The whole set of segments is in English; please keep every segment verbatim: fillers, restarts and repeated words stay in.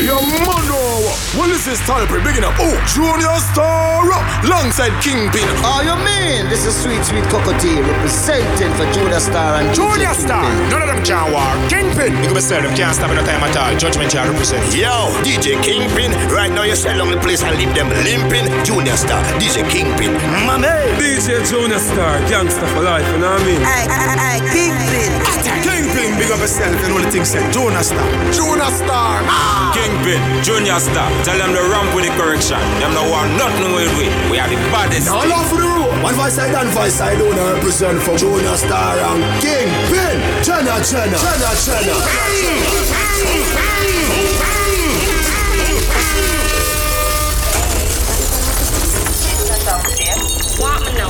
Yo, Mano! Well, this is Talpy bigging up. Oh, Junior Star up alongside Kingpin. Oh, you mean? This is Sweet Sweet Cockatoo representing for Junior Star and Junior Star. None of them can war. Kingpin. You can be certain can't stop in no time at all. Judgment can represent. Yo, D J Kingpin. Right now you sell on the place and leave them limping. Junior Star, D J Kingpin. Mame. D J Junior Star, gangster for life. You know what I mean? Aye, aye, aye, Kingpin. Attack. Kingpin, big up yourself and all the things said. Junior Star. Junior Star. Ah. Kingpin. Junior Star. Tell them to ramp with the correction. Them no want nothing with we. We are the baddest. Now off the road. One voice side and voice side owner represent for Junior Star and Kingpin. Chena, Chena, Chena, Chena. What now?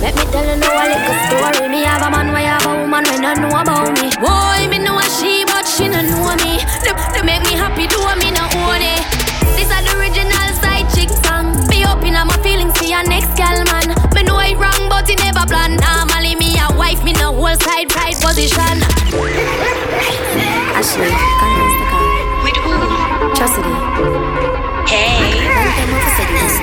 Let me tell you now a little story. Me have a man, we have a woman, we don't know about me. Boy, me know a she, but she don't know me. They make me happy, do me not own it. This is the original side chick song. Be open on my feelings to your next girl, man. Me know it wrong, but it never planned. Normally me a wife, me no whole side pride position. Ashley, come on, the car. With who? Chastity. Hey.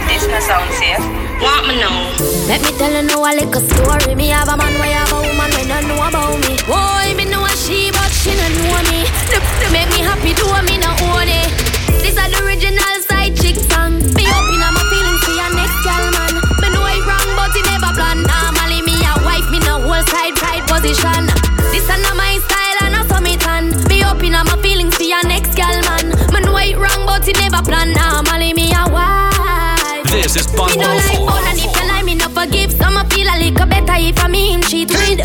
This no sound safe. What me know? Let me tell you now a little story. Me have a man, we have a woman, we don't know about me. Boy, me know a she, but she don't know me. They, they make me happy, do me not own it. This is the original side chick song. Be open on my feelings for your next girl, man. Me know it wrong, but it never planned. Normally me a wife, me no whole side pride position. This is not my style and I saw me tan. Be open on my feelings for your next girl, man. Me know it wrong, but it never planned. Normally me a wife. This is fun. Me no like all and if you lie, me no forgive. So me feel a little better if I mean cheat with. When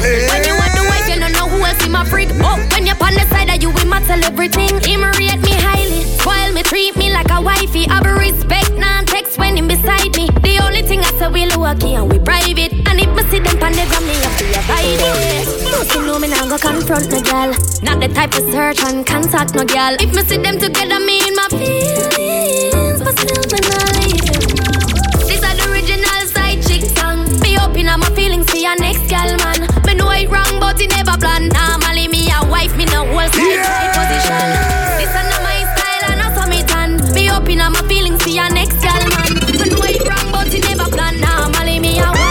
you want the wife, you don't know who else in my freak. Oh, when you're on the side of you, we might tell everything. Him rate me highly. While me treat me like a wifey, I be respect non-text when him beside me. The only thing I say we low-key and we private. And if me see them pan the gram, me have to avoid it. No so no, me nah go confront no girl. Not the type to search and contact no girl. If me see them together, me in my feelings, but still me nah leave it. This is the original side chick song. Be open on my feelings for your next girl, man. Me know it wrong, but it never planned. Normally me a wife, me no whole side yeah! position. This is not my style. Be open on my feelings for your next girl, man. You know it wrong, but you never plan. Now I'ma leave me a wife.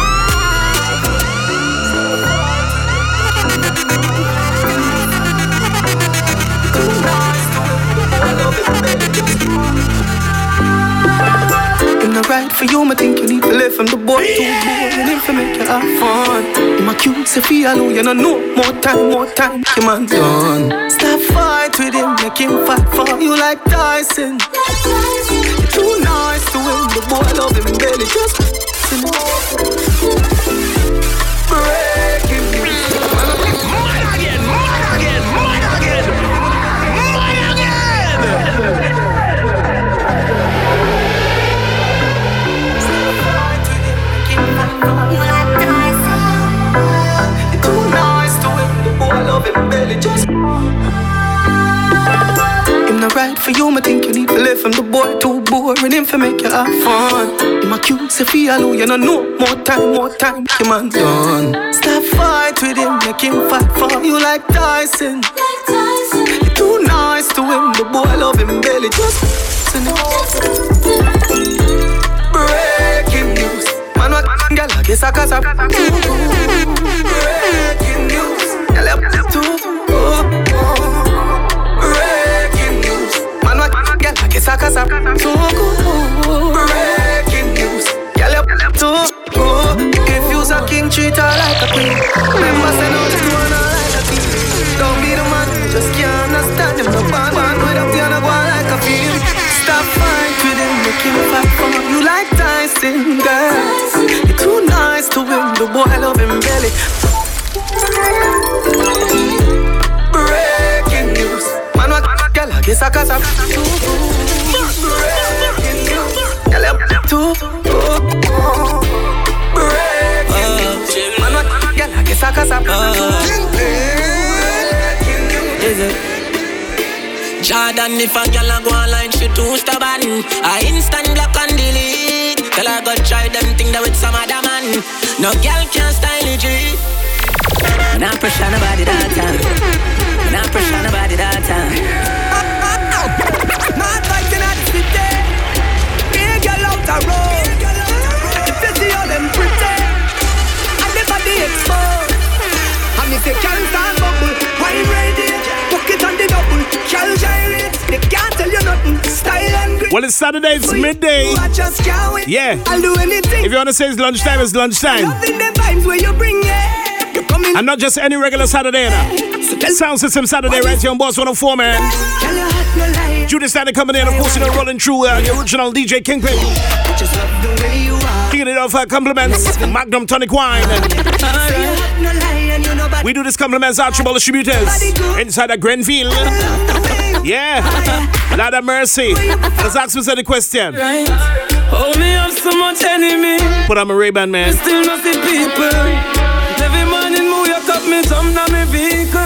In the right for you, I think you need to live from the boy to yeah. You need to make your life fun. In my cute Sophia, no, you don't know. More time, more time, your man's done. Stop fight with him, make him fight for you like Tyson. You're too nice to him, the boy love him, barely just break him. Mine again, mine again, mine again, mine again. Just I'm not right for you, I think you need to live from the boy too boring him for make your life fun. In my cute Sophia, you don't know. More time, more time, your man's done. Stop fight with him, make him fight for you like Tyson. You're too nice to him, the boy love him barely just breaking news. Man, what girl, I guess I got some breaking news. Breaking news. Man, what girl, I guess I got some breaking news. Girl, you're too. If you's a king, treat her like a queen. Remember, say no, just wanna like a king. Don't be the man, just can't understand him. No bad man, why don't you wanna go like a king? Stop fighting with him, make him fight for you like Tyson, girl. You're too nice to him, the boy love him belly. Breaking news. Man, what girl, I guess I got some breaking news. Girl, I'm too. Breaking news. Man, what girl, I guess I got some breaking news. Is it? Jordan, if a girl a go online, she too stubborn. I instant block and delete. Tell her go try them thing that with some other man. No girl can style it, G. And I pressure nobody that time. And I pressure nobody that time. Well, it's Saturday, it's midday. Yeah. I'll do anything. If you want to say it's lunchtime, it's lunchtime. And not just any regular Saturday. No. Sound System Saturday right here on Boss one oh four, man. Judas Standard coming in, of course, you know, rolling through uh, the original D J Kingpin. Kicking it off her compliments. Magnum Tonic Wine. We do this compliments our tribal distributors inside of Grenville. Yeah, Lord of mercy. Let's ask me the question. Right. Hold me up so much enemy. Put on my Ray-Ban, man. You still not see people. Every morning move your cup, me jump down my vehicle.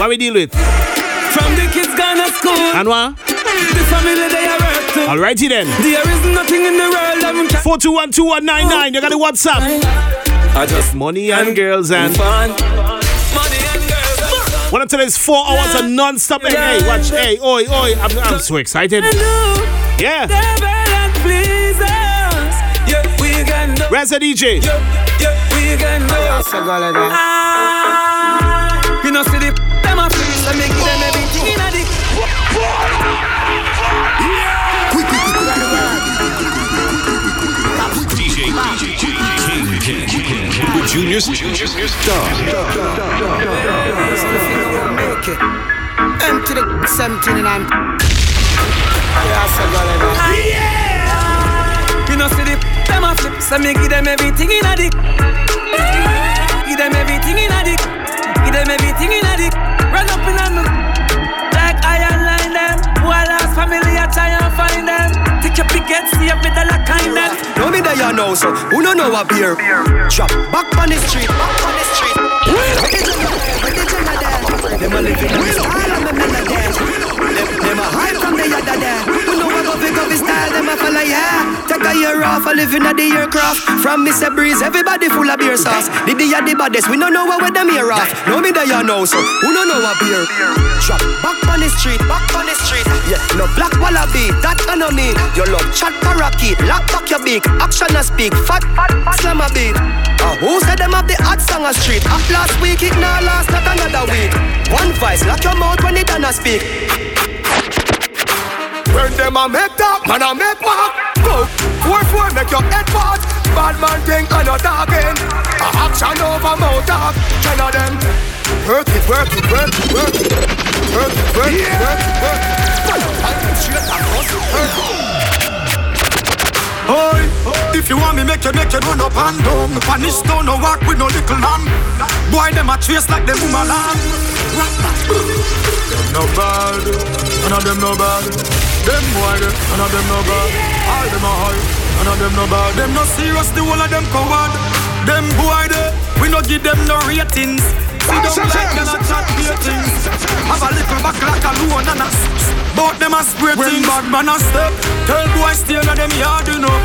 What we deal with? From the kids gone to school. And what? The family they are hurting. Alrighty then. There is nothing in the world that we can. four two one two one nine nine. You got the WhatsApp. I just money and, and girls and fun. One of today's four hours of non-stop. Hey, hey, watch, hey, oi, oi, I'm, I'm so excited. Yeah. Where's the D J? You know, see the them are free, let me give them everything in a dick. D J, D J, D J, King, King, Junior's Star. Empty the seventeen and I'm. Yeah! You know, see the them a flip, so me give them everything in a dick. Give them everything in a dick. Give them everything in a dick. Run up in a like iron line them. Who I lost family, I try and find them. Take your pickets, see if me the lack kind them. No me that you know, so who don't know a beer? Chop back on the street, back on the street. Them a living on the style of them in a day. Them a hide from the other day. Who know what go pick up his style, them a follow yeah. Take a year off, a living at the aircraft. From Mister Breeze, everybody full of beer sauce. Did the yaddy baddest, we don't know what with them here off. No me that you know, so who don't know a beer? Chop back on the street, back on the street. Yeah, no black wallaby, that I know me. You love chat parakeet, lock back your beak. Action and speak, fat, fat, fat, slam a beat. Uh, who said them have the hot song on street? Up last week, it now last, not another week. One voice, lock your mouth when it done a speak. When them a make talk, man a make mark. Go, four four, make your head part. Bad man thing, I no talking. A action over mouth talk, ten of them. Work it, work it, work it, work it. Work it, work it, work it, work it. Oi, if you want me make you make you run up and down. Punish down no walk with no little lamb. Boy them a chase like them woman lamb. Them no bad, none of them no bad. Them boy them, none of them no bad. All them a high, none of them no bad. Them no serious, the whole of them coward. Them boy them, we no give them no ratings. We don't like them a chat ratings. Have a little back like a loan and a. Bout them as great things. Bad man a step. Tell boy stay na them yard you know.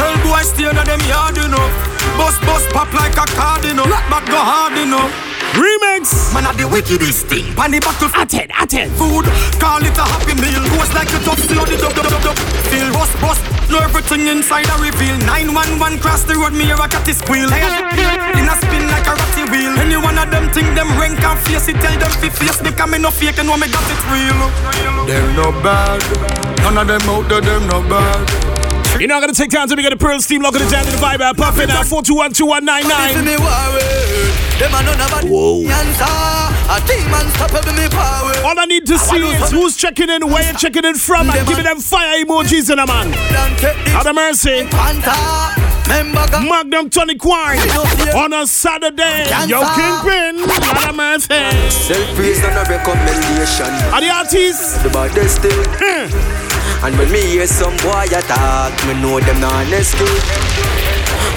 Tell boy stay na them yard you know. Bust bust pop like a card you know. Black bag go hard you know. Remix. Man a the wickedest thing. Pan the battle f- Atten, atten. Food. Call it a happy meal. Goes like a top slow the dub dub dub dub. Feel rust rust. Know everything inside a reveal. nine one one cross the road. Me here a cat is squeal. In a spin like a ratty wheel. Any one of them think them rank and face it. Tell them fi face me come me no fake and know me got it real. They're no bad. None of them out there, them no bad. You're not gonna take time to get a Pearl's team lock of the jam to the vibe out. Puffin' out four two one two one nine nine. Whoa. All I need to see is who's checking in, where you're checking in from, and giving them fire emojis in a man. Have mercy. Magnum Tonic Wine on a Saturday. Yo, Kingpin, what a man say. Self-praise and a recommendation. Are the artists? The body still. Mm. And when me hear some boy attack, me know them not escape.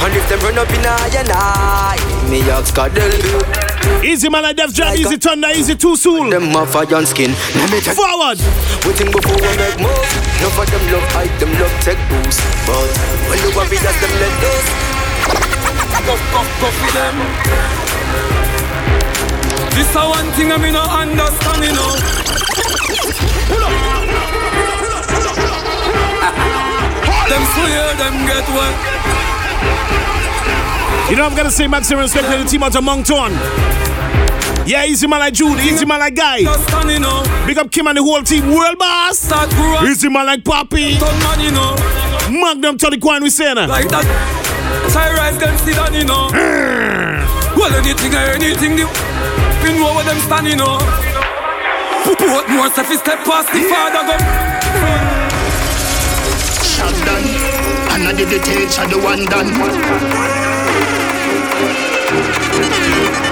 And if them run up in a night, me ask God help you. Easy man like Def Jam, like easy thunder, easy too soon. Them off a young skin. Forward. We think before we make more. None of them love hype, them love tech boost. But when you want me, that's them let us. Puff, puff, puff with them. This is one thing I me no understand, you know. Pull up, pull up, pull up. Them swear, them get wet. You know I'm gonna say maximum respect to the team out of Moncton. Yeah, easy man like Judy, easy man like Guy. Big up Kim and the whole team, world boss. Easy man like Papi. Magnum to the coin we saying. Like that. Try rise them sit down, you know. Well, anything or anything, you know where them standing, you know. What more stuff is step past the father go. Shut down. And I did the teacher, the one done.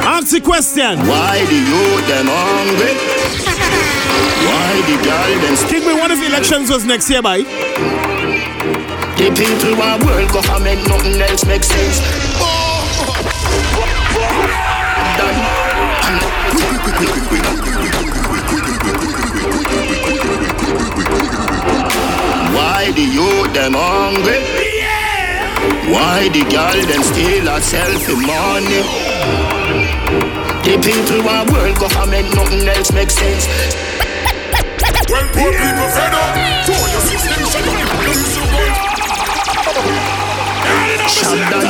Ask the question. Why do you them hungry? Why the girl them stick me? What if elections was next year, by? The people want world government, nothing else makes sense. Why do you them hungry? Why the girl them steal herself in money? The people want world government, nothing else makes sense. Well, poor people fed up. So your system shut down. Shut down.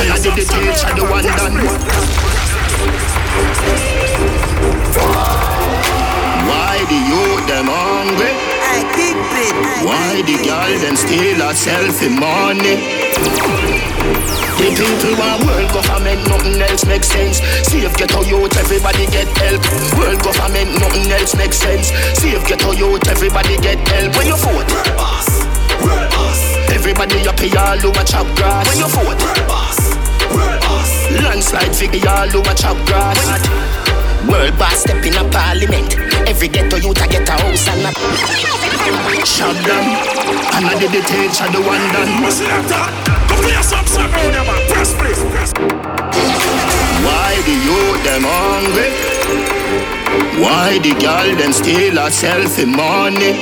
I did the deal, shut the one down. Why the youth them hungry? Why the girl them steal herself in money? The people want world government, nothing else makes sense. See if get a youth, everybody get help. World government, nothing else makes sense. See if get a youth, everybody get help. When you vote, world boss, world boss. Everybody up here all over chop grass. When you vote, world boss, world boss. Landslide figure all over chop grass. World boss step in a parliament. Every ghetto youth I get a house and a shut down. And I did the teacher the one done. Why the youth them hungry? Why the girl them steal herself in money?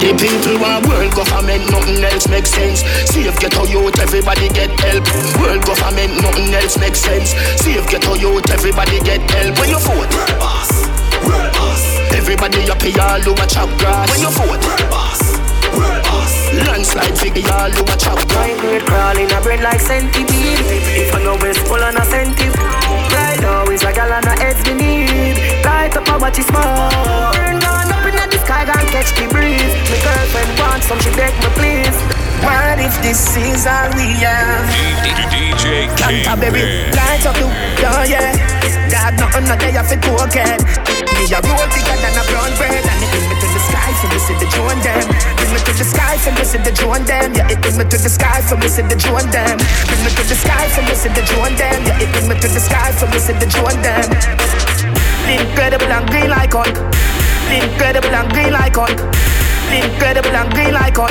The people want world government, nothing else makes sense. See if get a youth, everybody get help. World government, nothing else makes sense. See if get a youth, everybody get help. When you vote, world boss, world boss. Everybody up here all over chop grass. When you vote, world boss. Landslide figure all over chop. Why do it crawl in a bread like centipede? If I know it's full on a centipede. Right now it's a gal on a heads we need. Light up a watch is small. Burn down up in the sky and catch the breeze. My girlfriend wants some, she beg me please. What if this is a real D J Canterbury? Light up the door, yeah. Got nothing out there for token. Me a roll bigger than a brown bread. And it bring me to the sky for me see the drone them. Bring me to the sky for me see the drone them. Yeah, it bring me to the sky for me see the drone them. Bring me to the sky for me see the drone them. Yeah, it bring me to the sky for me see the drone them. Incredible and green icon. Incredible and green icon. Incredible and green icon.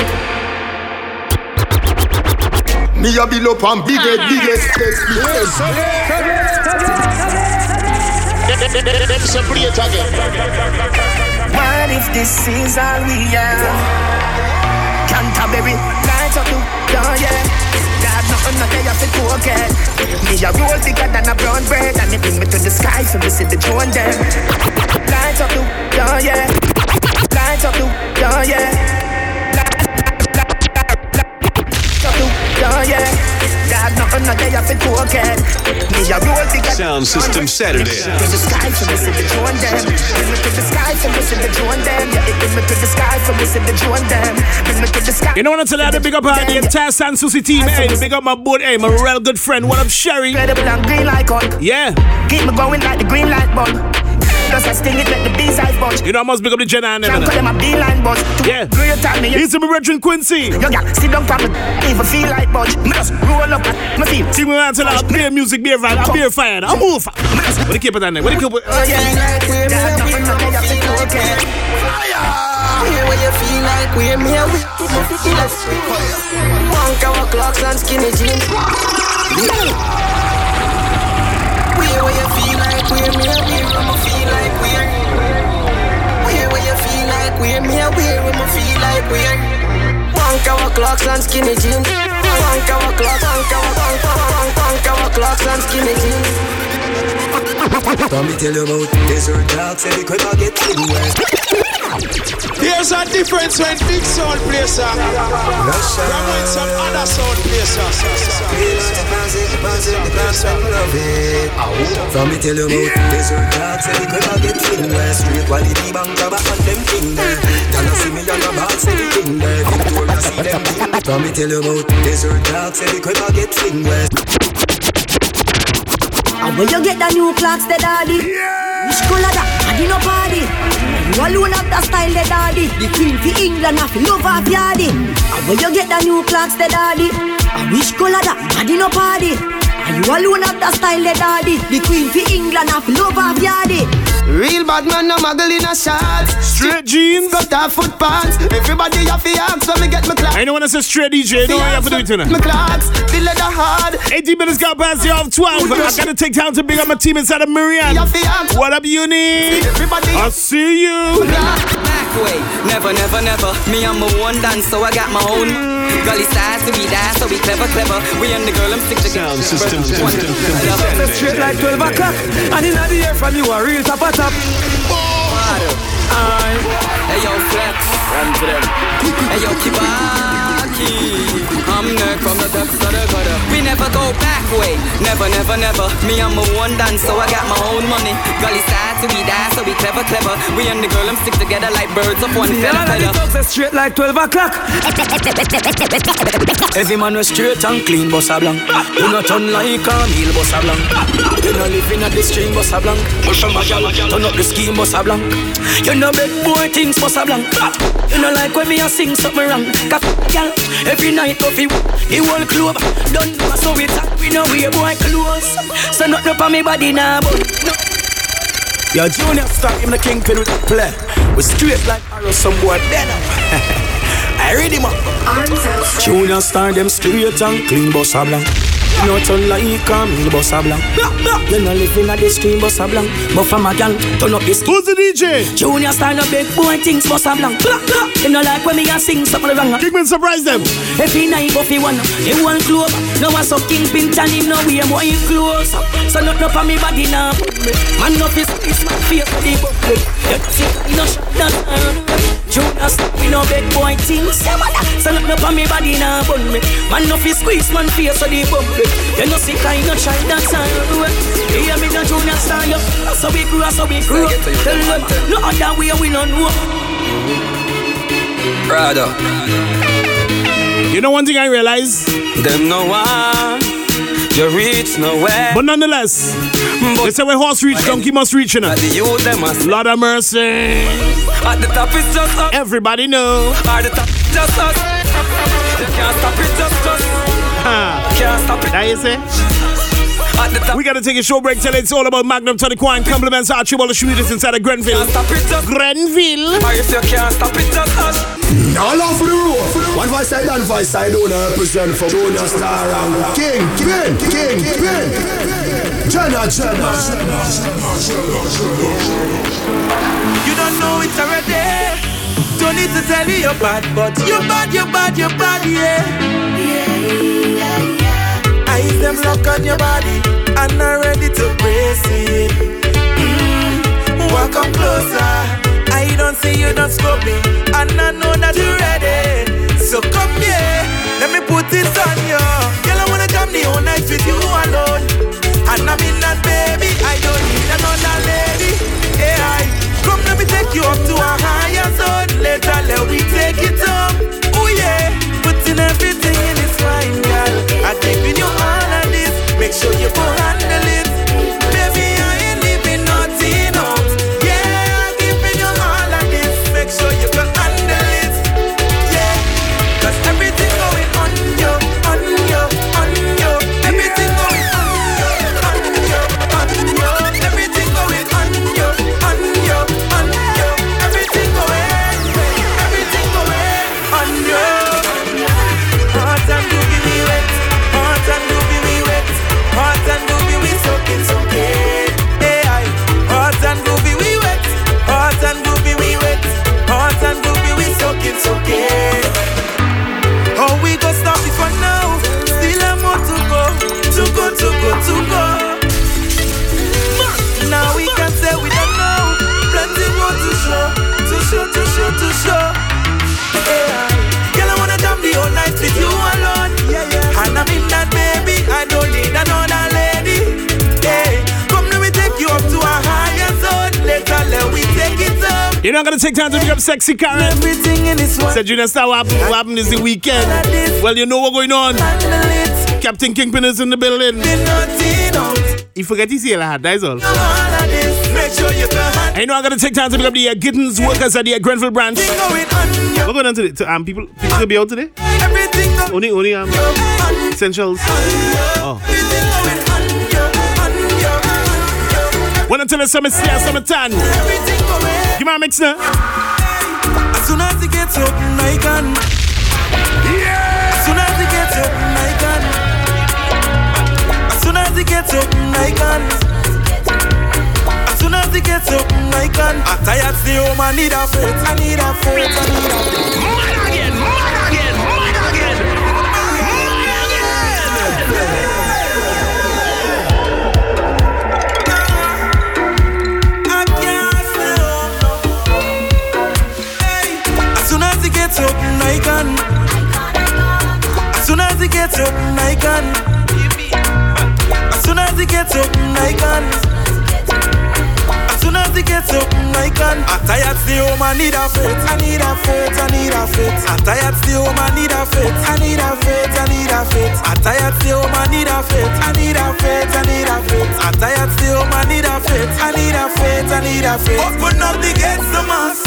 Me a build up and big head, big head, big head. What if this is all we are? Canterbury, lights up to dawn, yeah. Got nothing out there for token. Me a roll bigger than a brown bread, and it bring me to the sky for me see the drone them. Lights up to dawn, yeah. Lights up to dawn, yeah. Sound System Saturday. You know what I'm telling you? I had a big up on the entire Sound Susie team. Hey, big up my boy. Hey, my real good friend. What up, Sherry? Yeah. Keep me going like the green light bulb. I sting it like the bees I bunch. You know I must pick up the Jenna and them. Yeah. He's a brethren Quincy. Yo, yeah, sit down, papa. Even feel like bunch. Must roll up. Must feel. See me until I play music, beer vibe, beer fire. I move. What do you keep it on there? What do you keep it? Oh yeah. Here where you feel like we're here with Wonk our clocks and skinny jeans. Where you feel like we're me, where I'ma feel like we're. Where where you feel like we're me, where I'ma feel like we're. Wank our clocks and skinny jeans. Wank our clocks, wank our, wank our, wank our clocks and skinny jeans. Come me tell you about desert clocks, every quick I get to the west. There's a difference when big sound plays up from when some other sound plays up. From me tell you about this dogs and girl I get in there. Street quality bank grab and them thing there. Y'all see me on the ball see the thing there. Victoria see them thing. From me tell you about this dogs and girl I get in there. And when you get the new clocks the daddy. Which color that? I did no party. You alone have the style, the daddy. The queen for England, I feel love of yardy. And when you get the new clocks, the daddy. I wish color that I did no party. And you alone have the style, the daddy. The queen for England, I feel love of yardy. Real bad man, no muggle in a shorts. Straight jeans, got a foot pants. Everybody have the axe when me get my clocks. I know when I say straight D J, no way I have to do it tonight. My clocks, the leather hard. eighteen minutes got past the off twelve. I gotta take time to big up my team inside of Miriam. What up, uni? Everybody, I see you. Back way, never, never, never. Me, I'm a one dance, so I got my own. Gully size, so we die, so we clever, clever. We and the girl, I'm sick to sound system, system, system, system. Straight like twelve o'clock. And in the air from you, a real top of top. I, hey, yo, flex. Run to them. Hey, yo, Kibaki. I'm neck from the depths of the gutter. We never go back way, never, never, never. Me, I'm a one dance, so I got my own money. Gully size. So we die, so we clever, clever. We and the girl, I'm stick together like birds of one feather. None of the dogs are straight like twelve o'clock. Every man was straight and clean, bossa blanc. You not turn like a meal, bossa blanc. You not live in a district, bossa blanc. Push on my gal, turn up the scheme, bossa blanc. You not big boy things, bossa blanc. You not like when me a sing something wrong. Cap, gal, every night of you, the whole club. Done, so we talk, we know we boy close. So nothing up on me body now, but no. Your junior star, him the kingpin with the play. We straight like arrows, some boy dead up. I read him up. Junior star, them straight and clean, bossa blanc. You not turn like a meal, bossa blanc. You not live in a district, bossa blanc. But from a gang, turn up this. Who's the D J? Junior star, no big boy things, bossa blanc. You not like when me a sing something wrong. Kingpin surprise them. Every night, Buffy one, they one club. No one so kingpin, and him no way, I'm way close. So not up on me body now. Man up is this man fear for the buckle. You see, you know, shut down. Jonas, we know bad boy things. So not up on me body now, but man up is squeeze man fear for the buckle. You know, see, I know, shut down. Hear me now, Jonas, I up. So we grew, so we grew. Tell them, no other way we don't know. Brother. You know one thing I realize? Them no one. You reach nowhere. But nonetheless, but they say when horse reach, donkey must reach, you know. Lord of mercy. At the top is just us. Everybody know. At the top is just us. You can't stop it, just us. Ah. Can't stop it. That is it. We gotta take a short break till it's all about Magnum Tonic Wine. Compliments to our Archibald Shooters inside of Grenville. Grenville. Or if you can't stop it, just us. All off the road. One voice side and voice side don't represent for Junior Star and King, King, King, King, Jenna, Jenna. You don't know it already. Don't need to tell you you're bad, but you're bad, you're bad, you're bad, yeah. Yeah, yeah, yeah. I hear them lock on your body and I'm ready to brace it. Mm, walk on closer. I don't see you don't stop me, and I know that you're ready. So come here, let me put this on you. Girl, I wanna jump the whole night with you alone. And I'm in that baby, I don't need another lady. Hey, I, come let me take you up to a higher zone. Later, let me take it up. Oh yeah, putting everything in its fine, girl. I'm taking you all of this, make sure you go handle it. So you can handle it. You're not going to take time to pick up Sexy Karen. Said you that's how happened. What happened is the weekend. Well, you know what's going on. Captain Kingpin is in the building. He forget his yellow hat, that's all. And you know I'm going to take time to pick up the uh, Giddens workers at the uh, Grenville branch. What's going on today? To, um, people people to be out today? Only, only um, essentials. Oh. When I tell her summer stay, summer tan. Give me a mix now. As soon as it gets open, I can. Yeah! As soon as it gets open, I can. As soon as it gets open, I can. As soon as it gets open, I can. I'm tired, see home, I need a foot, I need a foot, I need a foot. Mad again, mad again, mad again, mad again. As soon as it gets open, I can. As soon as it gets open, I can. As soon as it gets open, I can. I'm tired, stay home, I need a fit. I need a fit, I need a fit. I'm tired, stay home, I need a fit. I need a fit, I need a fit. I'm tired, stay home, I need a fit. I need a fit, I need a fit. I'm tired, stay home, I need a fit. I need a fit, I need a fit. Open up the gates to mass.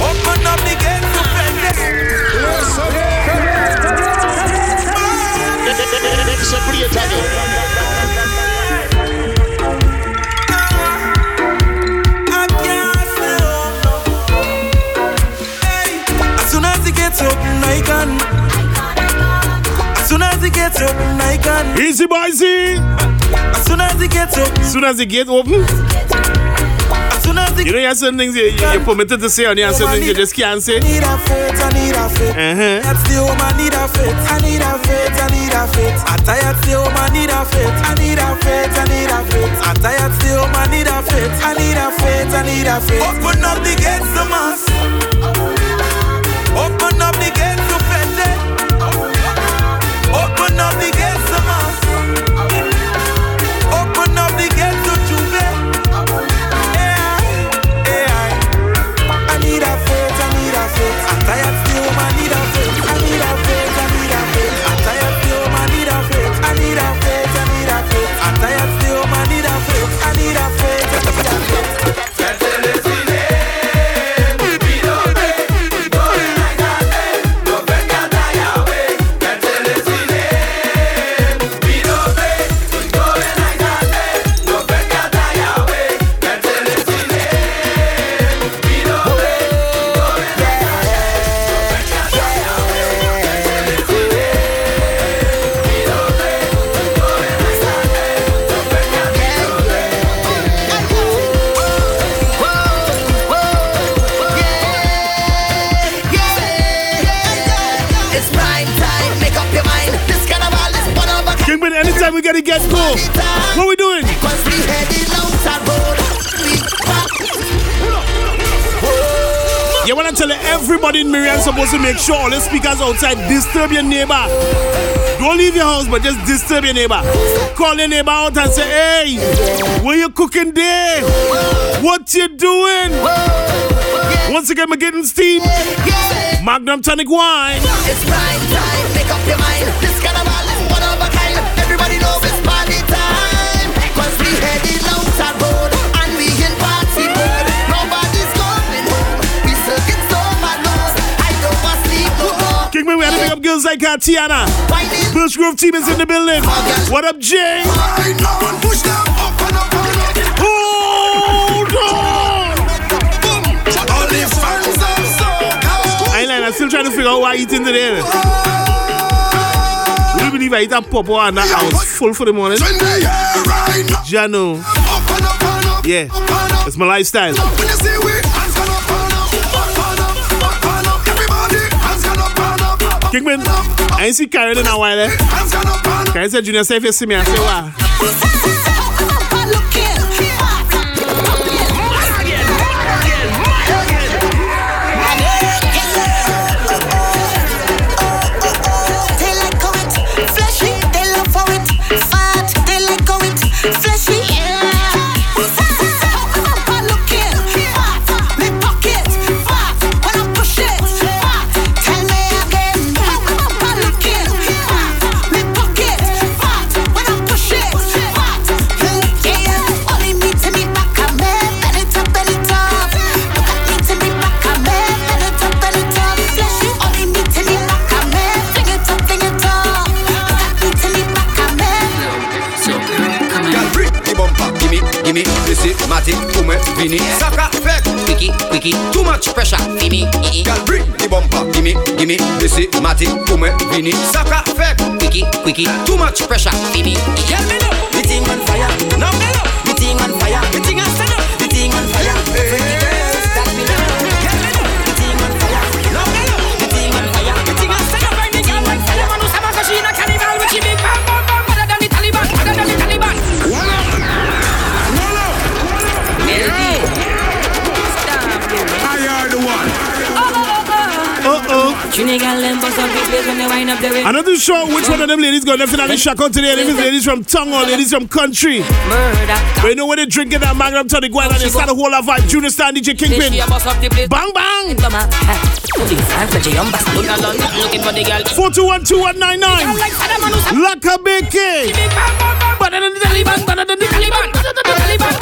Open up the gate to friendness. Yes, okay. It's a pretty tackle. I can't stay home. As soon as it gets open, I can. As soon as it gets open, I can. Easy, boysy. As soon as it gets open. As soon as it gets open. You know, you have certain things you, you're permitted to say, and you have certain things you just can't say. Uh-huh. Open up the gates to mass. Open up the gates to plenty. Open up the gates to mass. Open up the gates to juve. Get go. What are we doing? Because we heading out that road. You wanna tell everybody in Miriam supposed to make sure all the speakers outside disturb your neighbor. Don't leave your house, but just disturb your neighbor. Call your neighbor out and say, hey, what you cooking there? What you doing? Once again, my getting steam. Magnum tonic wine. It's prime time. Make up your mind. This kind of we had to pick up girls like uh, Tiana. Bush Grove team is in the building. What up, Jay? Hold on! Island, I'm still trying to figure out why I eat in the day. Would you believe I eat a popo and that I was full for the morning? Jano. Yeah, it's my lifestyle. Kingman, I ain't see Karen in a while. Eh? Karen said, Junior, say if you see me, I say, wow. They like current, fleshy, they love for it. Fat, they like current, fleshy. I look here, lick it. Too much pressure for me. Girl, bring the bumper. Gimme, gimme. This is Matty, come Vinny. Saka, fake. Quickie, quickie. Too much pressure for me. Yell me now. The thing on fire. Now me now. The thing on fire. The thing on fire. The thing on fire. Another show, which one of them ladies got left in the shackle today? Ladies, ladies from Tonga, ladies from country. But you know when they drinking that Magnum tonic wine and they start a whole lot of vibe. Junior Star, D J Kingpin. Bang, bang. four two one two one nine nine. Lakabeke. Banana the Taliban, banana the Taliban, banana the Taliban.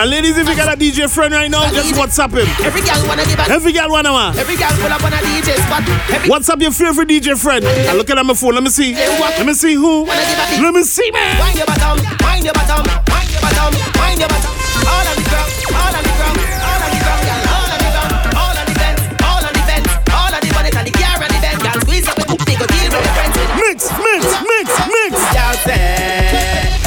And ladies, if you got a D J friend right now, just WhatsApp him. Every girl wanna give a Every girl wanna want. Every girl pull up on a D J spot. WhatsApp your favorite D J friend. I look at my phone. Let me see. Let me see who. Let me see man. Wind your bottom. Wind your bottom. Wind your bottom. Wind your bottom. All on the ground. All on the ground. All on the ground, girl. All on the ground. All on the fence. All on the fence. All on the bonnet and the gear and the vent. Girl, squeeze up the hook. They go deal with the friends. Mix, mix, mix, mix.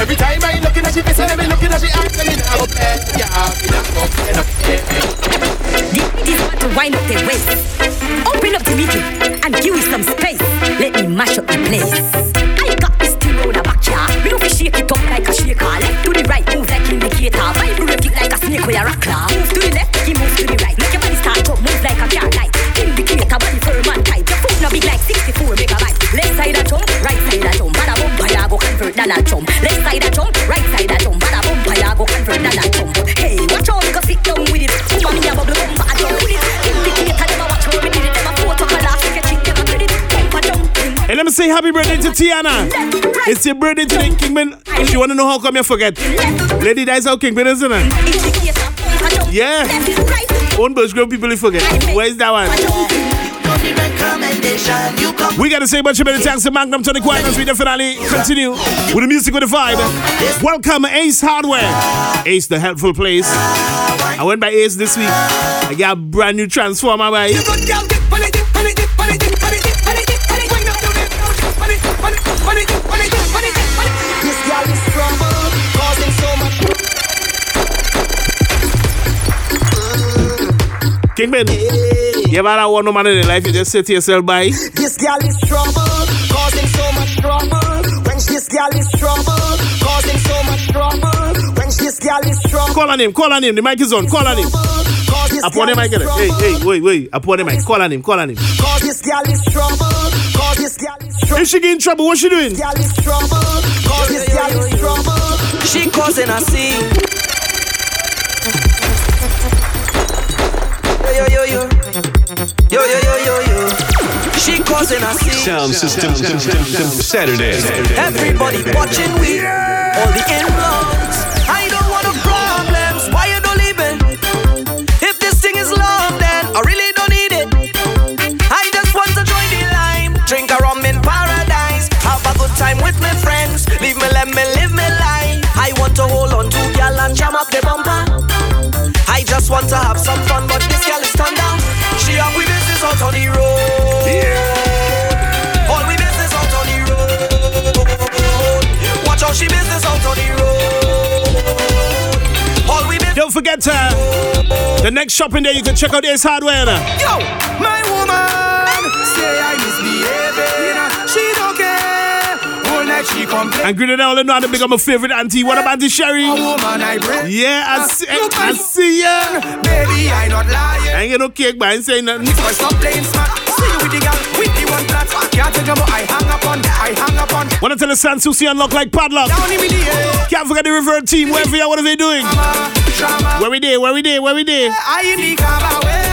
Every time I look at she face and I look at she act and I go pay. Yeah, this is what to wind up the waist. Open up the region and give me some space. Let me mash up the place. I got this thing on a backyard. We don't shake it up like a shaker. Left to the right, move like indicator. Vibe to the kick like a snake with a rackler. Move to the left, he moves to the right. Make your body start up, move like a car light. Indicate a body for a man type. Your foot now big like sixty-four megabytes. Left side a jump, right side a jump. Bada bum, bada go convert than a jump. Left side a jump, right side a jump. Bada bum, bada go convert than a jump. Hey, watch out, go sit down with it. Who want me a bubble bum, I jump with it. Indicate them a watch where we did it. Them a photo color, take a cheat, them a credit. Pump a jump. And let me say happy birthday to Tiana. It's your birthday today, Kingman. If you want to know how come you forget. Lady, that's how Kingman is, isn't it? Yeah. Own Bush Grove people, you forget. Where's that one? We gotta say much better thanks to Magnum Tonic Wine as we definitely continue with the music with the vibe. Welcome Ace Hardware. Ace the helpful place. I went by Ace this week. I got a brand new transformer by Ace. Kingpin. You ever had one woman in your life, you just say to yourself, bye. This girl is trouble, causing so much trouble. When this girl is trouble, causing so much trouble. When this girl is trouble. Call on him, call on him, the mic is on, call on him. Upon the mic, hey, hey, wait, wait, upon the mic, call on him, call on him. Cause this girl is trouble, cause this girl is trouble. If she get in trouble, what's she doing? This girl is trouble, cause this girl is trouble. She causing a scene. Yo, yo, yo. Yo, yo, yo, yo, yo. She causing a scene. Sound system, system, system, Saturday. Everybody watching we. All the in-laws. I don't want no problems. Why you don't leaving? If this thing is love, then I really don't need it. I just want to join the line. Drink a rum in paradise. Have a good time with my friends. Leave me, let me live my life. I want to hold on to y'all and jam up the bumper. I just want to have some fun, but this girl is stand down. She up with business out on the road. Yeah. All we business out on the road. Watch how she business out on the road. All we business. Don't forget uh, the next shopping day you can check out Ace Hardware. Uh. Yo, my woman say I misbehaving. She don't care. All night she complains. And Grenada all in know how to become a favorite auntie. What about the Sherry? Yeah, I see, I see ya. Baby, I not lying. I ain't get no cake, but I ain't saying nothing. Because stop playing smart. See you with the girl, with the one that can't take about. I hang up on, I hang up on. Wanna tell the Sans Susie unlock like padlock? Can't forget the Reverb team. Where we are, what are they doing? Drama. Where we there? Where we there? Where we there? I in the Kabaway.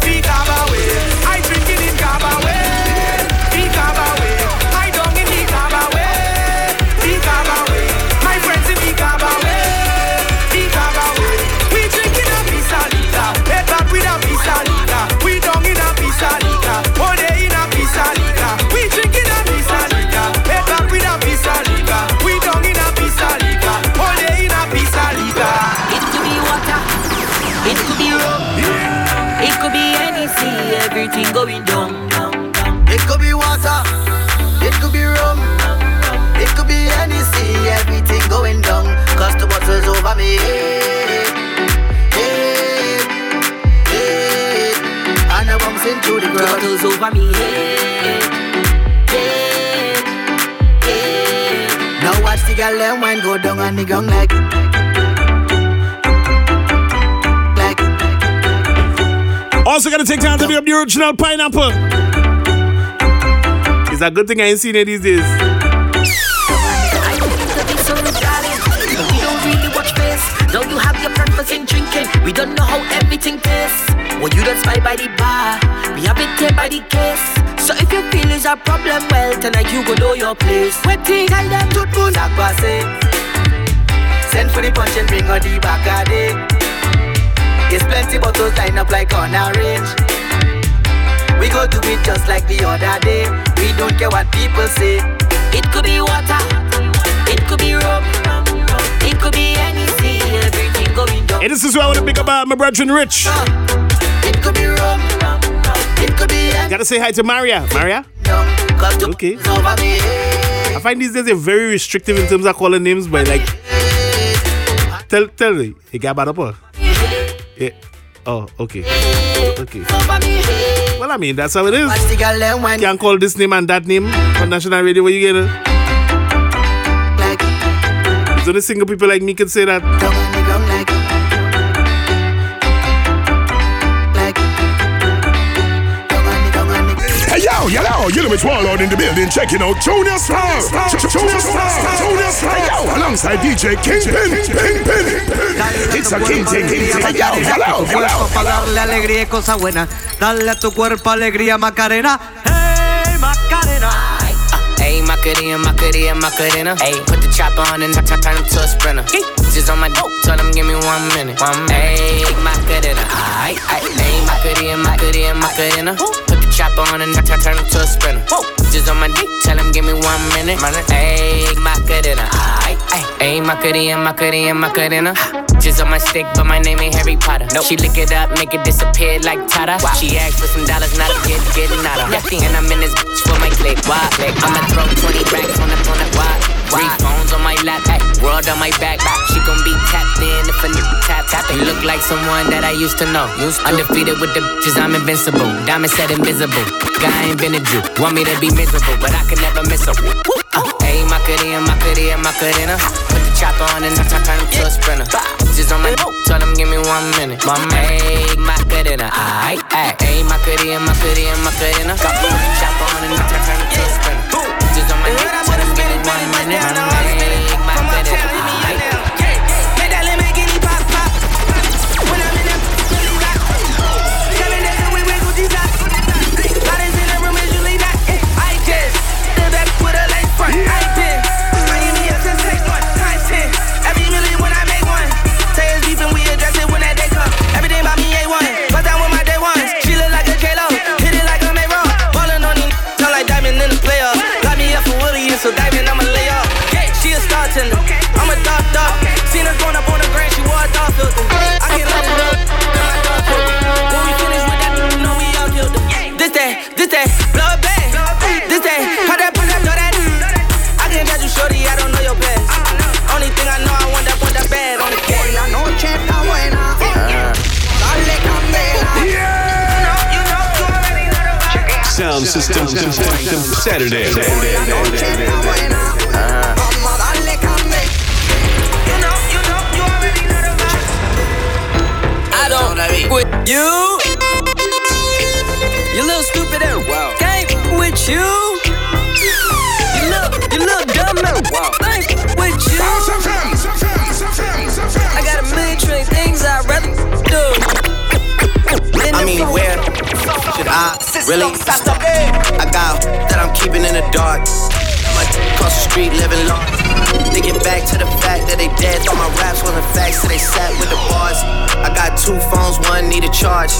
The Kabaway. I drinking in Kabaway. The Kabaway. I dong in the Kabaway. The Kabaway. My friends in the Kabaway. The Kabaway. We drinking a pisalita. Head back with a pisalita. We dong in a pisalita. All day in a pisalita. We drinking a pisalita. Head back with a pisalita. We dong. everything going down. It could be water, it could be rum, it could be anything, everything going down. Cause the bottle's over me. Hey, hey, and I bumps into the ground. The bottle's over me. Hey, hey, now watch the girl and wine go down on the ground like Also gotta take time to be up the original pineapple. It's a good thing I ain't seen it these days. I don't think that it's so jolly. We don't really watch face. Now you have your breakfast and drinking. We don't know how everything tastes. When you don't spy by the bar, we have it there by the case. So if your feelings are problem, well tonight you go know your place. Waiting, I them to do not pass it. Send for the punch and bring on the back of it. There's plenty bottles lined up like on a range. We go do it just like the other day. We don't care what people say. It could be water, it could be rum, it could be anything, everything going down. Hey, this is where I want to pick up uh, my brethren Rich. It could be rum, it could be anything. Gotta say hi to Maria. Maria? Okay. I find these days they're very restrictive in terms of calling names, but like, tell, tell me, you got bad up or? Yeah. Oh, okay. Okay. Well, I mean, that's how it is. You can't call this name and that name on national radio. Where you get it? It's only single people like me can say that. Hey, yo, yo, you know it's Warlord in the building. Checking out Junior Star. Junior Star. Junior Star. Alongside D J Kingpin. It's a King King King. Hey, yo, hello, hello. Para darle alegría y cosas buenas. Dale a tu cuerpo alegría, Macarena. Hey, Macarena. Ayy, Macarena, Macarena, Macarena. Ayy, put the chopper on and I turn him to a sprinter. Just on my dope, tell him give me one minute. Ayy, Macarena. Ayy, ayy, Macarena, Macarena, Macarena. Put the chopper on and I turn him to a sprinter. Just on my dick, tell him give me one minute. Ayy, Macarena. Ayy, ayy, Macarena, Macarena, Macarena. Just on my stick, but my name ain't Harry Potter. She lick it up, make it disappear like Tata. She asked for some dollars, not a kid, getting out of. And I'm in this bitch for my click. Why? I'm a throw twenty racks on the on the wide. Three phones on my lap, ay, world on my back. She gon' be tapped in if a nigga tap tap. You look like someone that I used to know. Used to. Undefeated with the bitches, I'm invincible. Diamond said invisible. Guy invented you. Want me to be miserable, but I can never miss a whoop. Ayy, Macarena, Macarena, Macarena. Put the chopper on and I turn him to a sprinter. Just on my dope, tell him give me one minute. My ayy, Macarena, aight, aight. Ayy, Macarena, Macarena, Macarena. Put the chopper on and I turn him to a sprinter. Just on my dope, tell him give me one minute. My ayy, Macarena, aight. Make that lemon guinea pop, pop. When I'm in that really rock. Tellin' that we went with these eyes. Bodies in the room is usually that. I just stood back with a leg front. I been bringing me up since day one. Times ten. Every million when I make one. Say it's beef and we address it when that day come. Everything about me ain't one. But that one my day ones. She look like a J-Lo. Hit it like I'm a wrong. Ballin' on these. Sound like Diamond in the playoff. Got me up for Willie and so Diamond I'ma lay off. She a star tender. I'm a dog dog. Seen her going up on the grand. She wore a dog filter. I can't love her. When we finish with that, you know we all killed her. This that, this that, blow it back. This that, pop that, pop that, throw that. I can't judge you, shorty. I don't know your past. Only thing I know, I want that, want that bad on the cat. La noche está buena. Dale candela. Sound System Saturday. I don't with you. You little stupid and wow. Can't with you. You little, you little dumb and wow. Can't with you. I got a million trillion things I'd rather do. I mean, where should I really stop? I got that I'm keeping in the dark. My cross the street living large. Thinking back to the fact that they dead. Thought my raps wasn't facts, so they sat with the bars. I got two phones, one need a charge.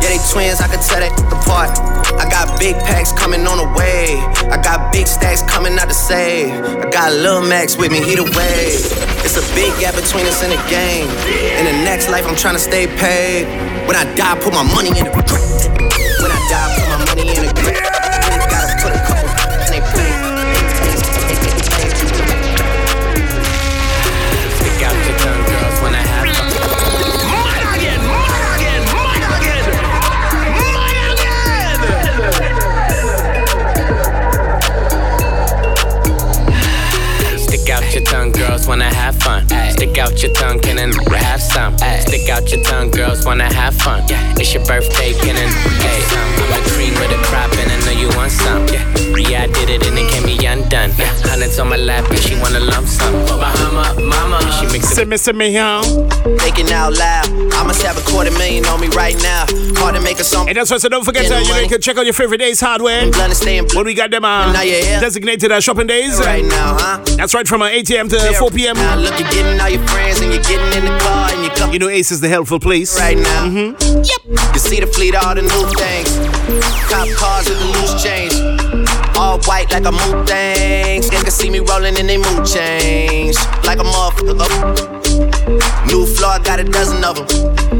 Yeah, they twins, I could tell that apart. I got big packs coming on the way. I got big stacks coming out to save. I got Lil Max with me, he the wave. It's a big gap between us and the game. In the next life, I'm trying to stay paid. When I die, I put my money in the. When I job, put my money in a grip. Gotta put a couple in they plate. Stick out your tongue, girls, when I have fun. Mine again, mine again, mine again, mine again. Stick out your tongue, girls, when I have fun. Stick out your tongue, can I have some? Stick out your tongue, girls, wanna have fun. It's your birthday, can I have some? I'm the cream with a crop and I know you want some. Yeah, I did it and it can't be undone. Hundreds on my lap and she wanna lump sum. Bahama, mama, she mix it. Send me, send me home. Thinking out loud, I must have a quarter million on me right now. Hard to make a song. And that's why, so don't forget that you can check out your favorite days hardware. When we got them uh, designated uh, shopping days. Right now, huh? That's right, from uh, eight a.m. to four p.m. Now look, you're getting all your friends and you're getting in the car and you come. You know Ace is the helpful place. Right now. Mm-hmm. Yep. You see the fleet, all the new things. Cop cars with the loose change. All white like a moon things. They can see me rolling in they mood change. Like a motherfucker. New floor, got a dozen of them.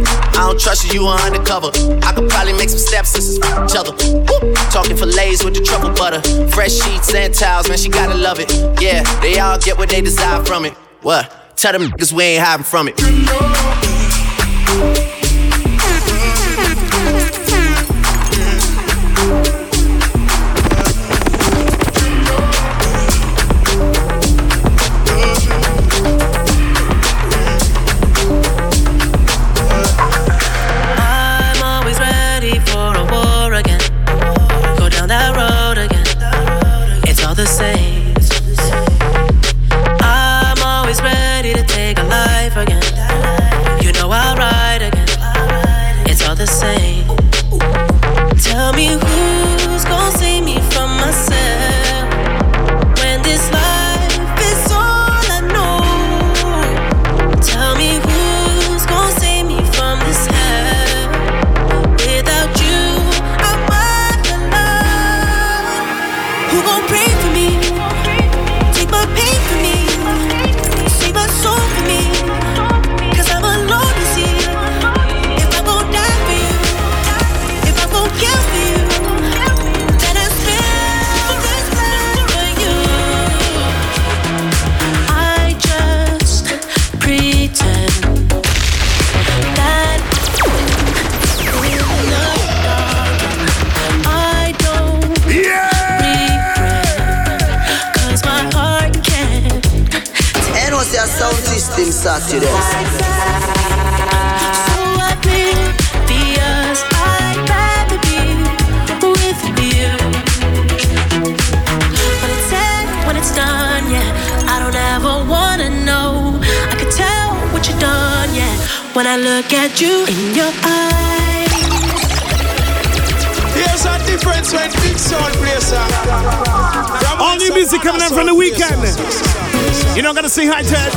I don't trust you, you are undercover. I could probably make some steps, sisters for each other. Woo. Talking fillets with the truffle butter. Fresh sheets and towels, man, she gotta love it. Yeah, they all get what they desire from it. What? Tell them niggas we ain't hiding from it.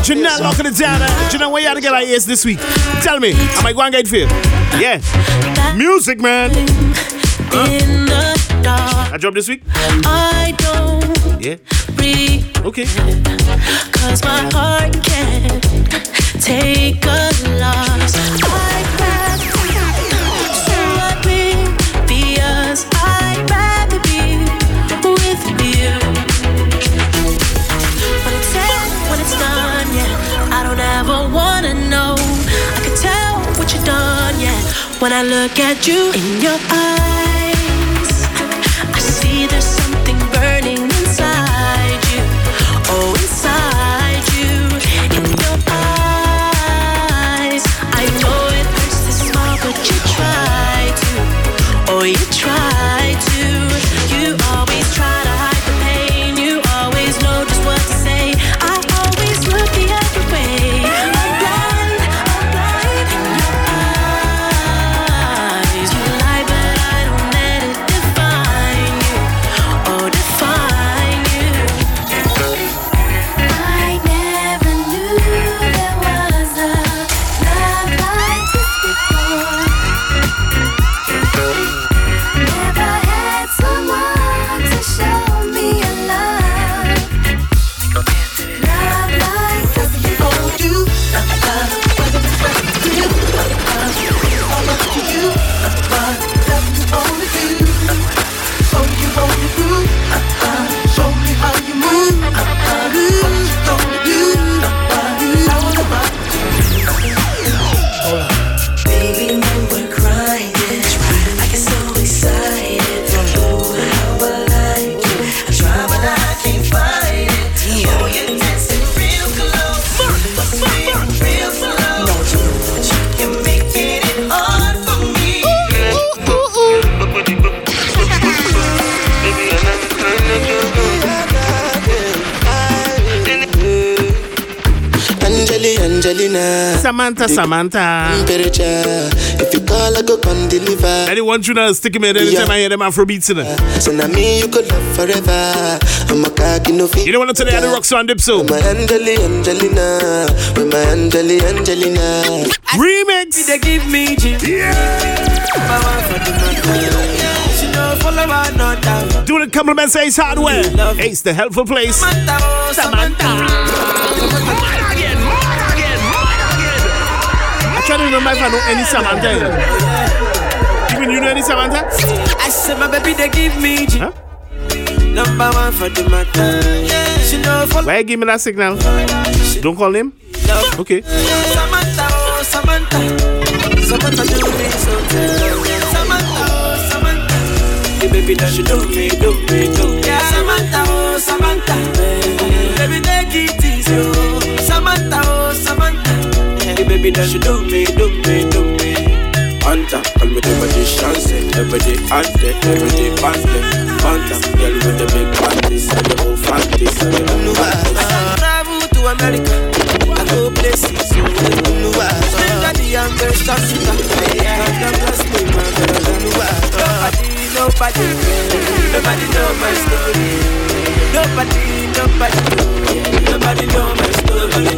Janelle locking it down. Janelle, where you had to get our ears this week? Tell me, am I going to get for you? Yeah. Music, man. Huh? I dropped this week? I don't. Yeah. Okay. Because my heart can't take a loss. I'd rather so I'd be us. I'd rather be with you. When it's done, when it's done. I don't ever wanna know. I can tell what you've done, yeah. When I look at you in your eyes, I see there's something burning inside you. Oh, inside you, in your eyes. I know it hurts to smile, but you try to. Oh, you try to. You always try to hide the pain. You always know just what to say. I always look the other. I'm blind, I'm blind in your eyes. You lie, but I don't Angelina, Samantha, Samantha. If you call, I go come deliver. Anyone you know, stick me in anytime I hear them Afrobeats in it. So now me, you could love forever. I'm a cocky no fit. You don't want to tell the other rocks on Dipso. My Angelina, Angelina, with my Angelina, Angelina. Remix. They give me G. Yeah. Doing the compliments, Ace Hardware. Ace, the helpful place. Samantha, Samantha. More again, more again, more again. I try to remember if I know any Samantha. Even you know any Samantha? I said my baby, they give me G. Huh? Number one for the matter. Why give me that signal? Don't call him? Okay. Samantha, oh Samantha. Samantha do me something. Baby, that you do me, do me, do me. Yeah. Samantha, oh, Samantha. Baby, take it easy, oh. Samantha, oh, Samantha. Baby, that you do me, do me, do me. Anta, I'm with everybody chance, everybody at it, everybody past it. Anta, girl with the big panties, and the old panties, and the old panties. I travel to America, I go places, you know. Spend the day and best of Africa. God bless me, my girl, you know. Nobody, nobody know my story. Nobody, nobody, nobody know my story.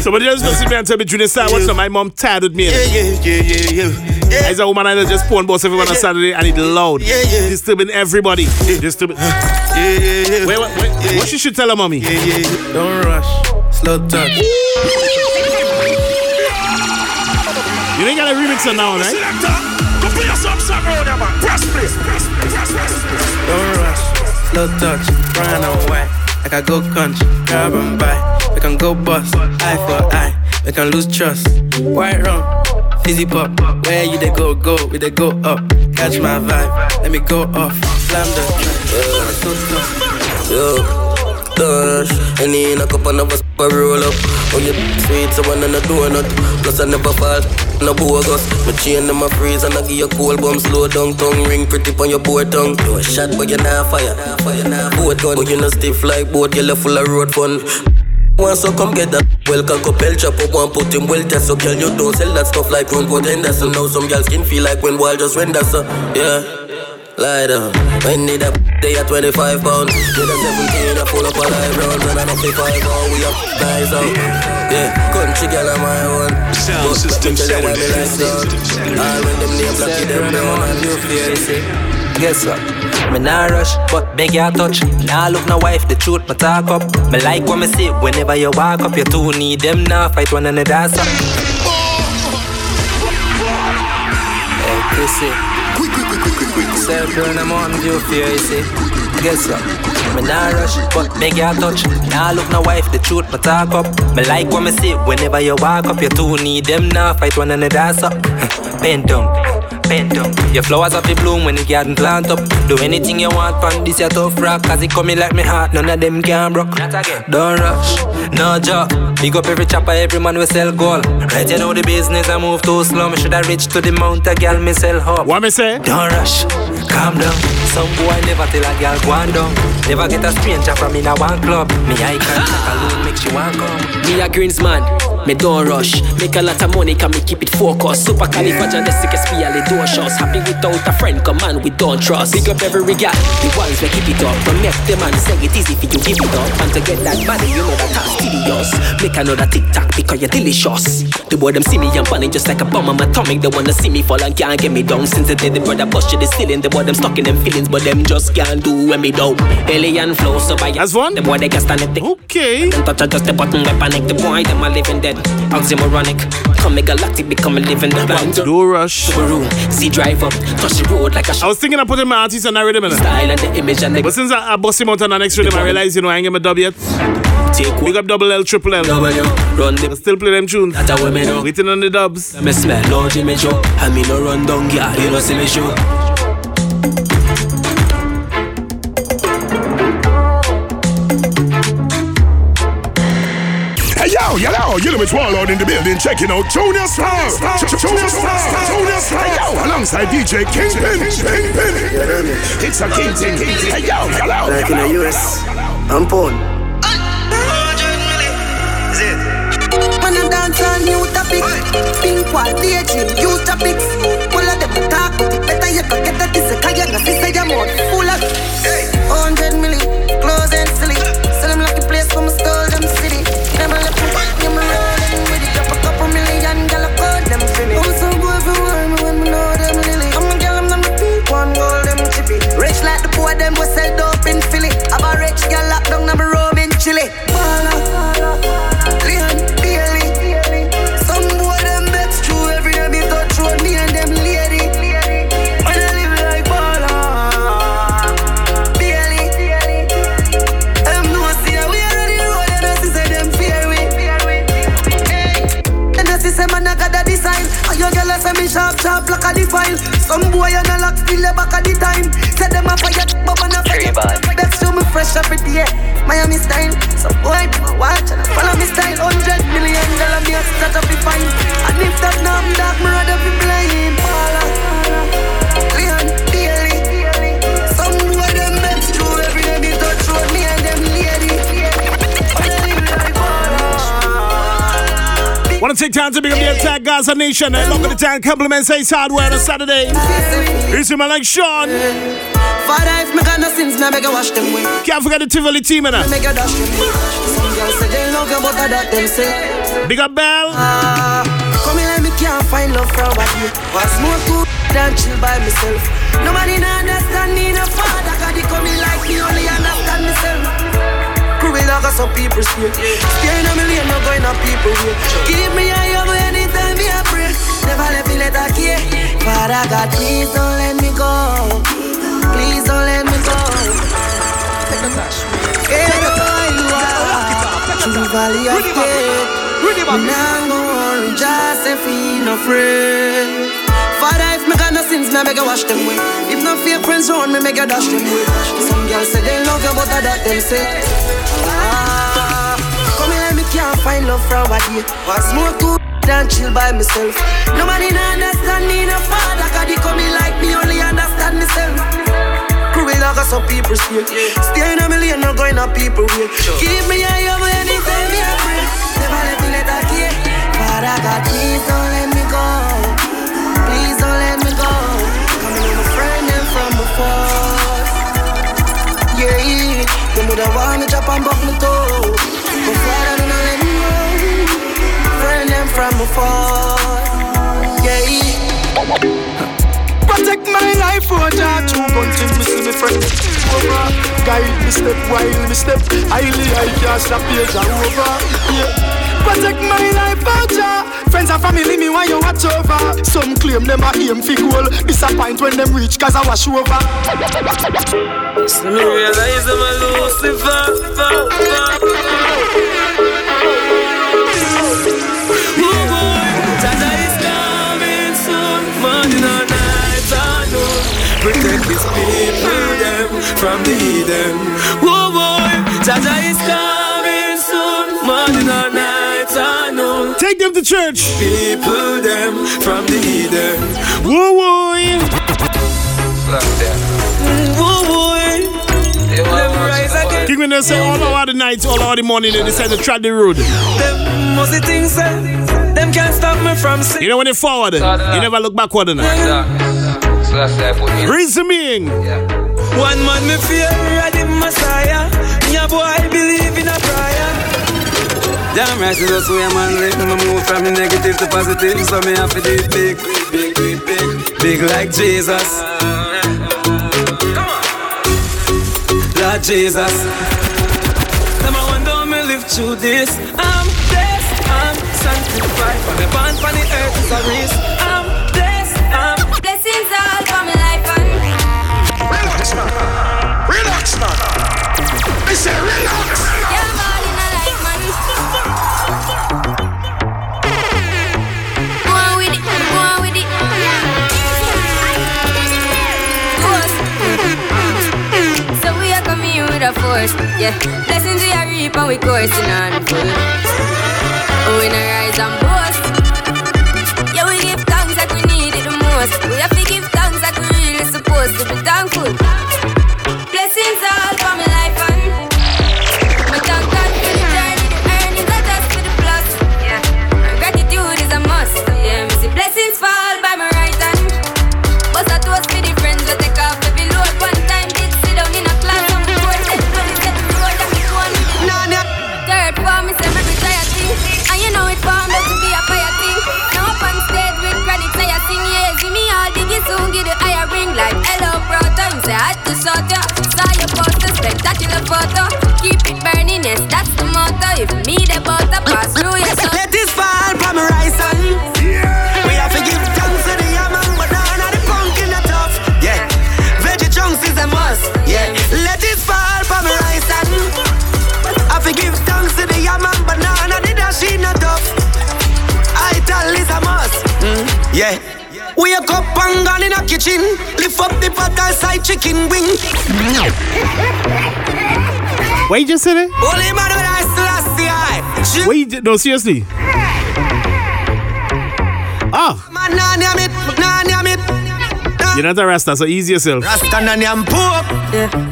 Somebody just go see me and tell me Junior Star, what's up? My mom tired with me. As a woman, I just porn boss everyone on Saturday and it loud, disturbing everybody. Disturbing. Wait, wait, wait. What she should tell her mommy? Don't rush, slow down. You ain't got a remix on now, right? Go play yourself some more, man. Press, please. Press, press, press, press. Don't rush, slow touch, run away. I can go country, grab and buy. We can go bust, eye for eye. We can lose trust, white rum, fizzy pop. Where you they go, go, we they go up. Catch my vibe, let me go off. Slam the track, yo. Don't rush, I need a cup and a bus, but roll up. Oh, you sweet, so I don't do nothing. Plus I never fall, no bogus. My chain and my freeze and I give you cold bomb. Slow down tongue, ring pretty on your board tongue. You a shot but you not fire, fire not boat gun. But you not stiff like boat, you left full of road fun. Once so come get that well, can go bell chop up and put him well test. So girl, you don't sell that stuff like grown potenders. So now some girls skin feel like when wild just renders, so yeah. Lie down. When need that they are twenty-five pounds. With a seventeen, I pull up a live round. And I don't pay five pounds, we up nice out. Yeah, country girl on my own. Sound system, sound system. All when them names lucky, them down and you feel. Guess what? Me nah rush, but beg ya touch. Nah look no wife, the truth me talk up. Me like what me say, whenever you walk up. You two need them now, fight one another, so. Hey, Chrissy. Self when I'm on your fear, you see. Guess what? Me nah rush, but make ya touch. Nah look no wife, the truth me talk up. Me like what me see, whenever you walk up. You two need them now, fight one another, so. Bend down, bend down. Your flowers have the bloom when the garden plant up. Do anything you want from this your tough rock. Cause it coming like me heart, none of them can broke. Don't rush, no job. Big up every chopper, every man we sell gold. Right you know the business, I move too slow. Me shoulda reach to the mountain, girl, me sell up. What me say? Don't rush, calm down. Some boy never tell a girl go on down. Never get a stranger from in a one club. Me I can't take alone, make she want come. Me a greensman, me don't rush. Make a lot of money, can me keep it focused. Super califragilisticexpialidocious. Happy without a friend, come on, we don't trust. Big up every girl, the ones we keep it up. From next the man say it easy for you give it up. And to get that money, you know that I'm tedious. Make another TikTok because you're delicious. The boy them see me and funny just like a bomb on my tummy. They wanna see me fall and can't get me down. Since the day the brother busted the ceiling, the boy them stuck in them feelings, but them just can't do when me down. Alien flow so by as one. The boy they can't stand it. Okay. Then touch just the button, we panic. The boy them a living dead. Oxymoronic. Come a galactic, become a living blind. Do rush. See drive up, touch the road like a. Sh- I was thinking of putting my artist on that rhythm. Style and the image and the. But since I, I bust him out on the next rhythm, I realize you know I ain't get my dub yet. Big up double L, triple L. W, run the, still play them tunes. That's how we made up. Waiting on the dubs. I smell no Jimmy Joe. I mean no run down, yeah, you don't see me show. Hey yo, Hello, hello, you know it's Warlord in the building, checking out Junior Star, Junior Star, Junior Star, yo, alongside D J Kingpin, Kingpin, it's a Kingpin, hey yo, hello, back in the U S, I'm born. When I'm dancing on new topics, pink white, beige, new topics. Full of them talk, better you forget that this is a kayak, a piece of your mouth full of hundred million, clothes and silly. Sell them like a place from a stole them city. Them all up with them rolling with it. Drop a couple million, girl, I call them silly. I'm so good everywhere, me when me know them lily. I'm a girl, I'm not the one, roll them chippy. Rich like the poor, them was set up in Philly. I'm a rich girl, locked down, I'm a roam in Chile. Sharp, sharp, like a defile. Some boy on a lock, still the back of the time. Set them up for your bub and a fresh up. That's show me fresh up with the air. Miami style, some boy, my watch and I follow me style. Hundred million dollar, me a start up the fine. And if that numb dark, me rather be blind. Paula, Leon, Daly. Some boy, them meds through every day, they touch road, me and them lady. Want to take time to big up the entire Gaza Nation. I love the time. Compliments Ace Hardware on Saturday. Here's him, I like Sean. Father, if me gonna sins, me make you wash them way. Can't forget the Tivoli team, man. Make you dash them way. Some girls say they love you, but I doubt them say. Big up, Bell. Come here, let me can't find love from what you. What's more cool than chill by myself. Nobody not understand me, no father. Cause they come in like me, only understand myself. I got some people scared. Scared of me, I'm not going on people here. Keep me a young anytime me a pray. Never let me let her care. Father God, please don't let me go. Please don't let me go. Hey, boy, you are true valley of faith. Me nah go worry, just if he no friend. Father, if me got no sins, me make you wash them way. If no fake friends round me, make you dash them way. Some girls say they love you, but I doubt them say. Ah, come here, me can't find love from a day. What's more cool than chill by myself. Nobody no understand me, no father. Cause they come in like me, only understand myself. Crew it like some people still. Staying in a million, not going on people way. Keep me a young anytime me a friend. Never let me let her care. Father, God, please don't let me go. Please don't let me go. Coming in a friend and from before. Yeah, yeah. You would have wanted me drop and buck my toe. But Father, do not let me go. Friend and from before. Yeah, yeah. Protect my life, oh Jah. Two guns in me, see me friend. Over. Guide me step, while me step. Highly, I can't stop here, Jah. Over. Yeah. Protect my life, oh Jah. Friends and family, me want you watch over. Some claim them a aim for goal. Disappoint when them reach, cause I wash over. So me realize I'm a Lucifer. Oh boy, Jah is coming soon. Morning or night, I know. Protect these people, them, from the Eden. Oh boy, Jah is coming soon. Morning or night. Take them to church. People them from the heathen. Woo woo. Slap them. Woo woo. Them rise again. King Winner say all over the night, all over the morning, and they said to tread the road. Them must the things say. Them can't stop me from sin. You know when they forward, you never look backward enough. Reasoning. One man me fear at the Messiah. Me a boy believe in a prayer. Damn right, so that's where man live. Me move from the negative to positive, so me have to do it big, big, big, big, big like Jesus. Come on, Lord Jesus. Number one, don't me live through this. I'm this, I'm sanctified. For the band, for the earth is a race. I'm this, I'm blessings all for my life and relax now, relax now. They say relax. Yeah, man. Force, yeah. Blessings we are reaping, we coursing on full. We no rise and boast. Yeah, we give thanks like we need it the most. We have to give thanks like we really supposed to be thankful. Blessings all for my life and my thank God for the journey, the earnings are just for the plus. And gratitude is a must. Yeah, we see blessings fall by my right hand. But I toast for the friends that take off every load. One time did sit down in a class on the board. Set money, set the road, and it's one. No, no. Third form is every desire thing. And you know it formed out to be a fire thing. Now up on stage with granite say I sing. Yeah, see me all diggy soon, give the higher ring. Like hello brother, you say I had to shut ya. Saw your poster, spectacular photo. Keep it burning, yes, that's the motto. If me the butter, pass through your soul. Let this fall from my right hand. Yeah. We have to give thanks to the yam and banana, the pumpkin, the tough. Yeah, veggie chunks is a must. Yeah, let this fall from my right hand. I have to give thanks to the yam and banana, the she not tough. I tell is a must. Mm. Yeah. We a cup and gone in a kitchen. Lift up the pot and side chicken wing. What you just said it? Only man with eyes to last the eye. Wait, no, seriously. Ah. You're not a Rasta, so ease yourself. Rasta nanyam pork.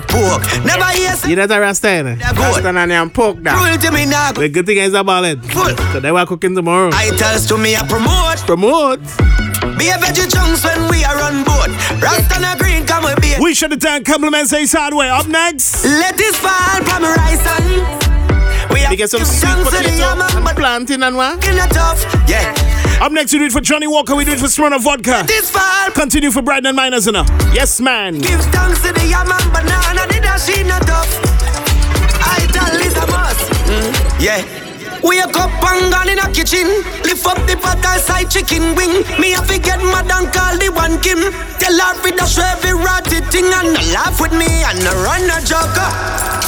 Pork. Never yes. You're not a Rasta, eh? Rasta nanyam pork, da. Cruel to me now. The good thing is a ballad. Full. So they were cooking tomorrow. I tells to me I promote. Promote. Be a veggie chunks when we are on board. Rasta na green, come with me. We should have done compliments Ace Hardware. Up next. Let this fall from the rice and we have get some sweet potato and planting and what? In a tough, yeah. Up next, we do it for Johnny Walker, we do it for Smirnoff Vodka. This far. Continue for Brighton and Miners and yes, man. Give thanks to the yam and banana, the dashi not tough. I tell is a must. Mm. Yeah. We a cup and gone in a kitchen. Lift up the pot and side chicken wing. Me have to get mad and call the one Kim. Tell her with the shrevy ratty thing and laugh with me and run a joker.